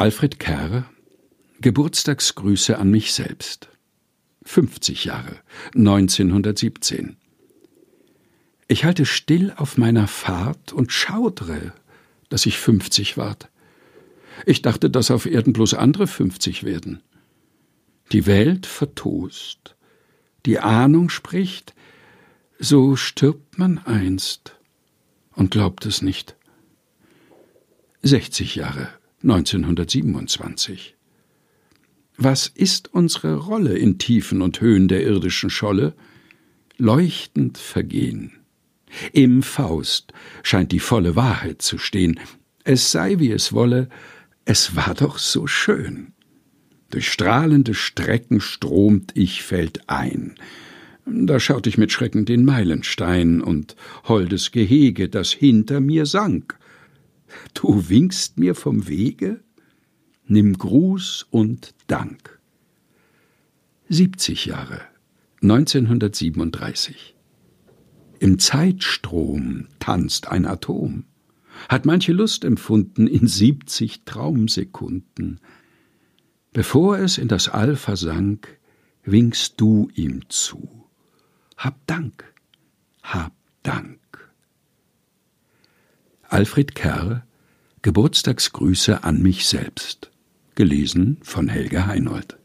Alfred Kerr, Geburtstagsgrüße an mich selbst. 50 Jahre, 1917. Ich halte still auf meiner Fahrt und schaudre, dass ich 50 ward. Ich dachte, dass auf Erden bloß andere 50 werden. Die Welt vertost, die Ahnung spricht, so stirbt man einst und glaubt es nicht. 60 Jahre, 1927. Was ist unsere Rolle in Tiefen und Höhen der irdischen Scholle? Leuchtend vergehen. Im Faust scheint die volle Wahrheit zu stehen. Es sei, wie es wolle, es war doch so schön. Durch strahlende Strecken stromt ich feldein. Da schaut ich mit Schrecken den Meilenstein und holdes Gehege, das hinter mir sank. Du winkst mir vom Wege? Nimm Gruß und Dank. 70 Jahre, 1937. Im Zeitstrom tanzt ein Atom. Hat manche Lust empfunden in 70 Traumsekunden. Bevor es in das All versank, winkst du ihm zu. Hab Dank, hab Dank. Alfred Kerr, Geburtstagsgrüße an mich selbst. Gelesen von Helga Heinold.